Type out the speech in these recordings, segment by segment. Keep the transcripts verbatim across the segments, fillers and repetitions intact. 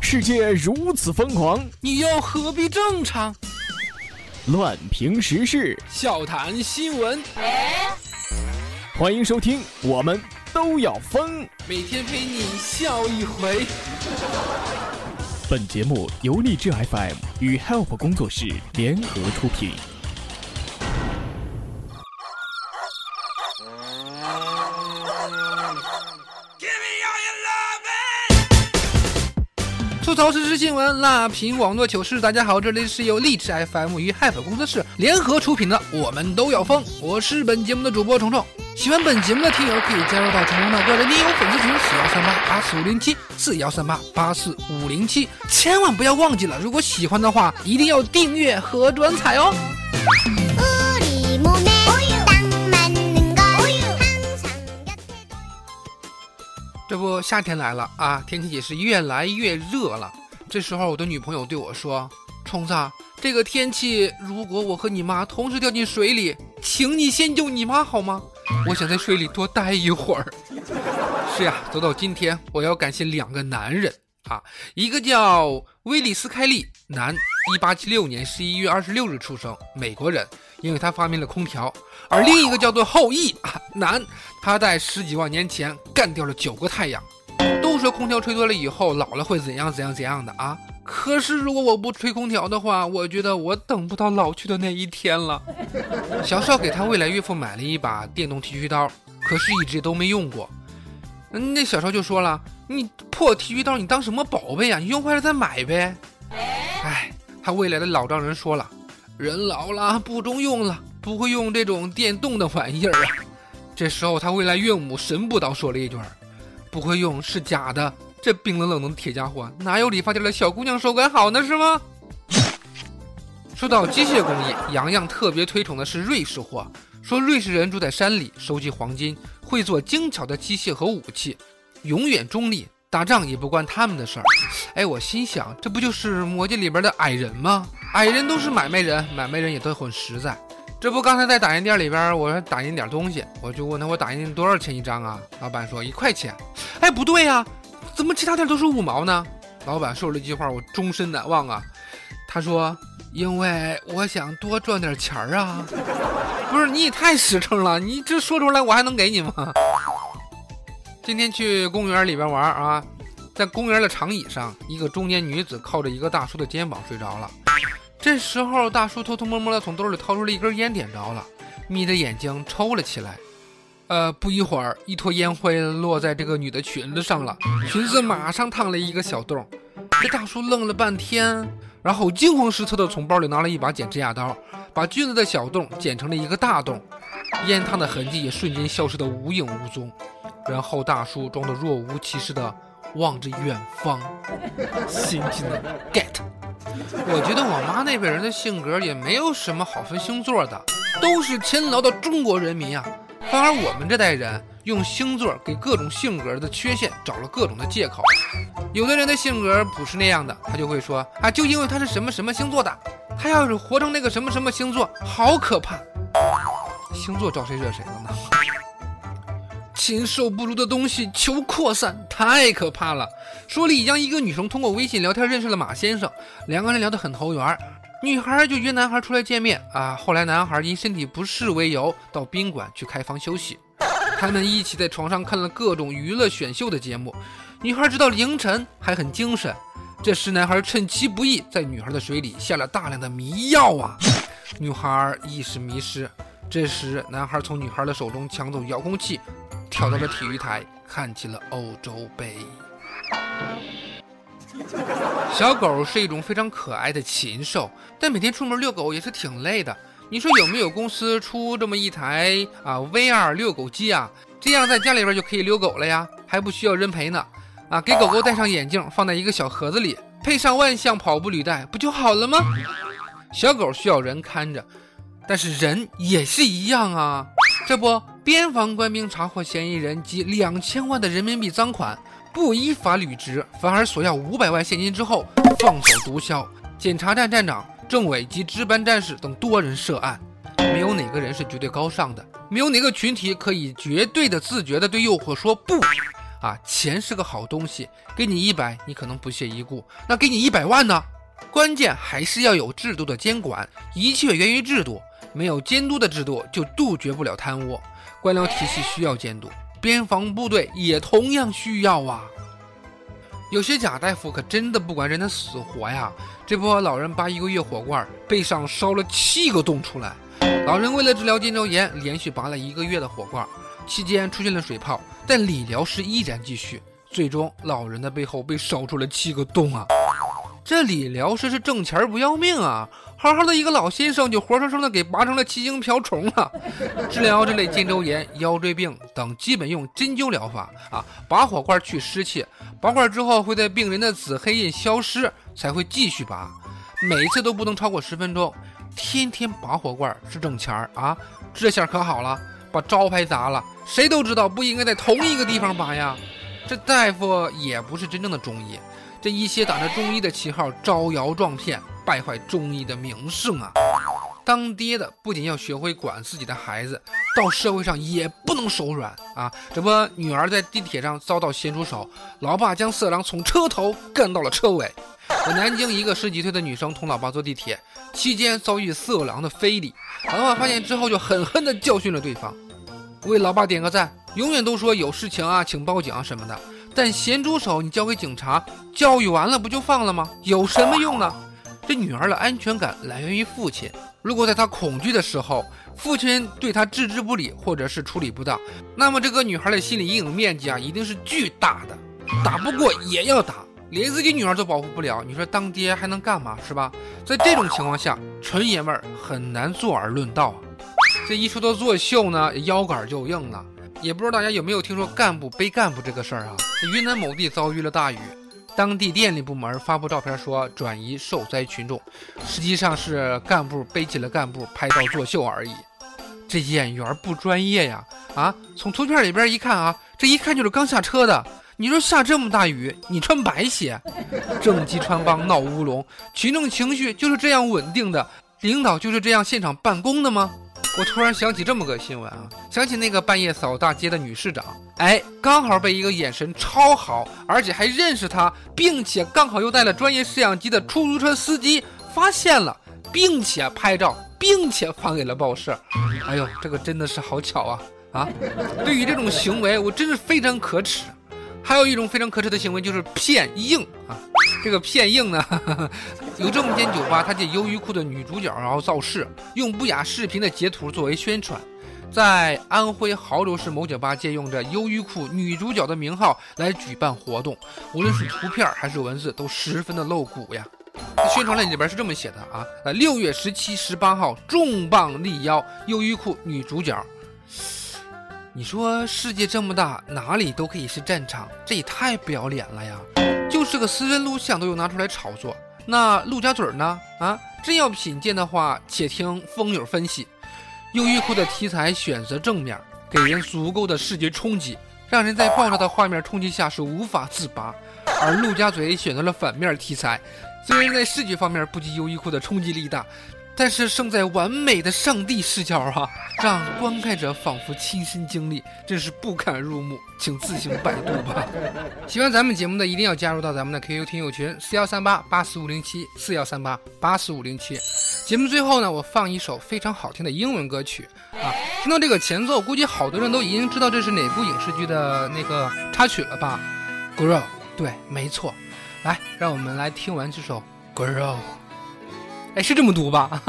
世界如此疯狂，你又何必正常？乱评时事，笑谈新闻。欢迎收听《我们都要疯》，每天陪你笑一回。本节目由荔枝 F M 与 Help 工作室联合出品。吐槽时事新闻，辣评网络糗事。大家好，这里是由荔枝 F M 与 Help 工作室联合出品的《我们都要疯》，我是本节目的主播虫虫。喜欢本节目的听友可以加入到虫虫的个人听友粉丝群四一三八八四五零七四一三八八四五零七，千万不要忘记了，如果喜欢的话一定要订阅和转采哦。这不夏天来了啊，天气也是越来越热了。这时候我的女朋友对我说，虫子，这个天气如果我和你妈同时掉进水里，请你先救你妈好吗？我想在水里多待一会儿。是呀，走到今天我要感谢两个男人啊，一个叫威利斯开利，男，一八七六年十一月二十六日出生，美国人，因为他发明了空调。而另一个叫做后羿啊，男，他在十几万年前干掉了九个太阳。都说空调吹多了以后老了会怎样怎样怎样的啊，可是如果我不吹空调的话，我觉得我等不到老去的那一天了。小少给他未来岳父买了一把电动剃须刀，可是一直都没用过。那小少就说了，你破剃须刀你当什么宝贝啊，你用坏了再买呗。哎，他未来的老丈人说了，人老了不中用了，不会用这种电动的玩意儿啊。这时候他未来岳母神不倒说了一句，不会用是假的，这冰冷冷的铁家伙哪有理发店的小姑娘手感好呢，是吗？说到机械工业，洋洋特别推崇的是瑞士货，说瑞士人住在山里，收集黄金，会做精巧的机械和武器，永远中立，打仗也不关他们的事儿。哎，我心想，这不就是魔戒里边的矮人吗？矮人都是买卖人，买卖人也都很实在。这不刚才在打印店里边，我打印点东西，我就问他，我打印多少钱一张啊？老板说一块钱。哎，不对啊，怎么其他店都是五毛呢？老板说了一句话我终身难忘啊，他说因为我想多赚点钱啊。不是，你也太实诚了，你这说出来我还能给你吗？今天去公园里边玩啊，在公园的长椅上，一个中年女子靠着一个大叔的肩膀睡着了。这时候大叔偷偷摸摸的从兜里掏出了一根烟，点着了，眯着眼睛抽了起来。呃，不一会儿一坨烟灰落在这个女的裙子上了，裙子马上烫了一个小洞。这大叔愣了半天，然后惊慌失措的从包里拿了一把剪指甲刀，把裙子的小洞剪成了一个大洞，烟烫的痕迹也瞬间消失得无影无踪。然后大叔装得若无其事的望着远方，新进的 get。我觉得我妈那辈人的性格也没有什么好分星座的，都是勤劳的中国人民啊。反而我们这代人用星座给各种性格的缺陷找了各种的借口。有的人的性格不是那样的，他就会说啊，就因为他是什么什么星座的，他要是活成那个什么什么星座，好可怕。星座招谁惹谁了呢？禽兽不如的东西求扩散，太可怕了。说李江一个女生通过微信聊天认识了马先生，两个人聊得很投缘，女孩就约男孩出来见面啊。后来男孩因身体不适为由到宾馆去开房休息，他们一起在床上看了各种娱乐选秀的节目，女孩直到凌晨还很精神。这时男孩趁其不意在女孩的水里下了大量的迷药啊，女孩意识迷失。这时男孩从女孩的手中抢走遥控器，跳到了体育台，看起了欧洲杯。小狗是一种非常可爱的禽兽，但每天出门遛狗也是挺累的。你说有没有公司出这么一台啊 V R 遛狗机啊？这样在家里边就可以遛狗了呀，还不需要人陪呢。啊，给狗狗戴上眼镜，放在一个小盒子里，配上万向跑步履带，不就好了吗？小狗需要人看着，但是人也是一样啊。这不，边防官兵查获嫌疑人及两千万的人民币赃款，不依法履职，反而索要五百万现金之后放手毒枭。检察站站长、政委及值班战士等多人涉案。没有哪个人是绝对高尚的，没有哪个群体可以绝对的自觉的对诱惑说不。啊，钱是个好东西，给你一百你可能不屑一顾，那给你一百万呢？关键还是要有制度的监管，一切源于制度，没有监督的制度就杜绝不了贪污。官僚体系需要监督，边防部队也同样需要啊。有些贾大夫可真的不管人的死活呀，这波老人扒一个月火罐，背上烧了七个洞出来。老人为了治疗肩周炎，连续拔了一个月的火罐，期间出现了水泡，但理疗师依然继续，最终老人的背后被烧出了七个洞啊。这理疗师是挣钱不要命啊，好好的一个老先生就活生生的给拔成了七星瓢虫了。治疗这类肩周炎、腰椎病等基本用针灸疗法啊，拔火罐去湿气，拔罐之后会在病人的紫黑印消失才会继续拔，每次都不能超过十分钟。天天拔火罐是挣钱啊，这下可好了，把招牌砸了，谁都知道不应该在同一个地方拔呀。这大夫也不是真正的中医，这一些打着中医的旗号招摇撞骗，败坏中医的名声啊！当爹的不仅要学会管自己的孩子，到社会上也不能手软啊！这不，女儿在地铁上遭到咸猪手，老爸将色狼从车头干到了车尾。我南京一个十几岁的女生同老爸坐地铁，期间遭遇色狼的非礼，老爸发现之后就狠狠地教训了对方。为老爸点个赞，永远都说有事情啊，请报警啊什么的。但咸猪手你交给警察，教育完了不就放了吗？有什么用呢？这女儿的安全感来源于父亲，如果在她恐惧的时候，父亲对她置之不理或者是处理不当，那么这个女孩的心理阴影面积啊，一定是巨大的，打不过也要打，连自己女儿都保护不了，你说当爹还能干嘛，是吧？在这种情况下，纯爷们儿很难坐而论道啊。这一说到作秀呢，腰杆就硬了。也不知道大家有没有听说干部背干部这个事儿啊？云南某地遭遇了大雨，当地电力部门发布照片说转移受灾群众，实际上是干部背起了干部，拍照作秀而已。这演员不专业呀！啊，从图片里边一看啊，这一看就是刚下车的。你说下这么大雨，你穿白鞋？政绩穿帮闹乌龙，群众情绪就是这样稳定的，领导就是这样现场办公的吗？我突然想起这么个新闻啊，想起那个半夜扫大街的女市长，哎，刚好被一个眼神超好，而且还认识她，并且刚好又带了专业摄像机的出租车司机发现了，并且拍照，并且发给了报社。哎呦，这个真的是好巧啊啊！对于这种行为，我真是非常可耻。还有一种非常可耻的行为就是骗硬啊。这个骗硬呢，呵呵有这么间酒吧，他借优衣库的女主角然后造势，用不雅视频的截图作为宣传。在安徽亳州市某酒吧借用着优衣库女主角的名号来举办活动，无论是图片还是文字都十分的露骨呀。宣传里边是这么写的啊，六月十七、十八号重磅力邀优衣库女主角。你说世界这么大，哪里都可以是战场，这也太不要脸了呀！就是个私人录像都有拿出来炒作，那陆家嘴呢？啊，真要品鉴的话，且听风友分析。优衣库的题材选择正面，给人足够的视觉冲击，让人在爆炸的画面冲击下是无法自拔；而陆家嘴选择了反面题材，虽然在视觉方面不及优衣库的冲击力大，但是胜在完美的上帝视角啊，让观看者仿佛亲身经历，真是不堪入目，请自行百度吧。喜欢咱们节目的一定要加入到咱们的 Q Q 听友群四一三八八四五零七 四一三八八四五零七。节目最后呢，我放一首非常好听的英文歌曲啊，听到这个前奏，估计好多人都已经知道这是哪部影视剧的那个插曲了吧。 Girl， 对，没错，来，让我们来听完这首 Girl。哎，是这么读吧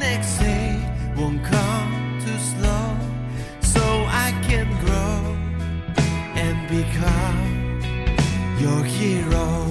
？Next day won't come too slow, so I can grow and become your hero.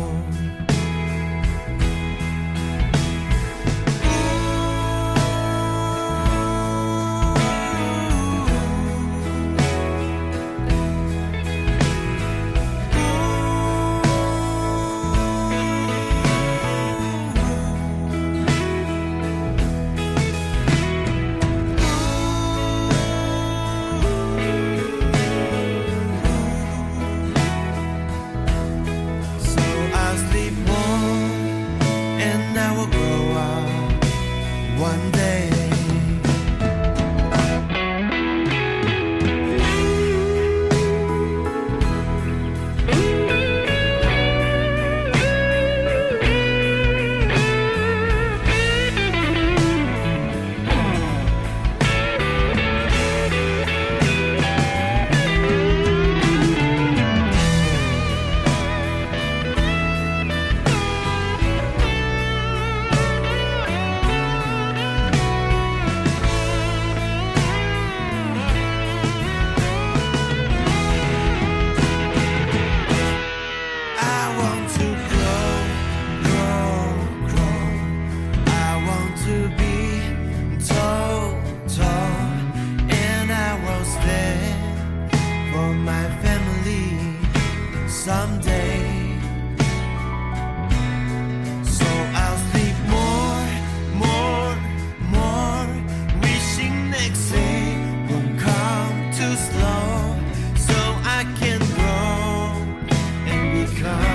someday. So I'll sleep more, more, more, wishing next day won't come too slow, so I can grow and become